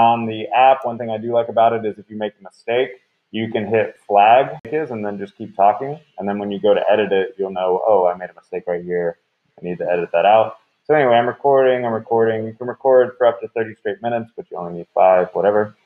on the app, one thing I do like about it is if you make a mistake, you can hit flag and then just keep talking. And then when you go to edit it, you'll know, oh, I made a mistake right here. I need to edit that out. So anyway, I'm recording. You can record for up to 30 straight minutes, but you only need 5, whatever.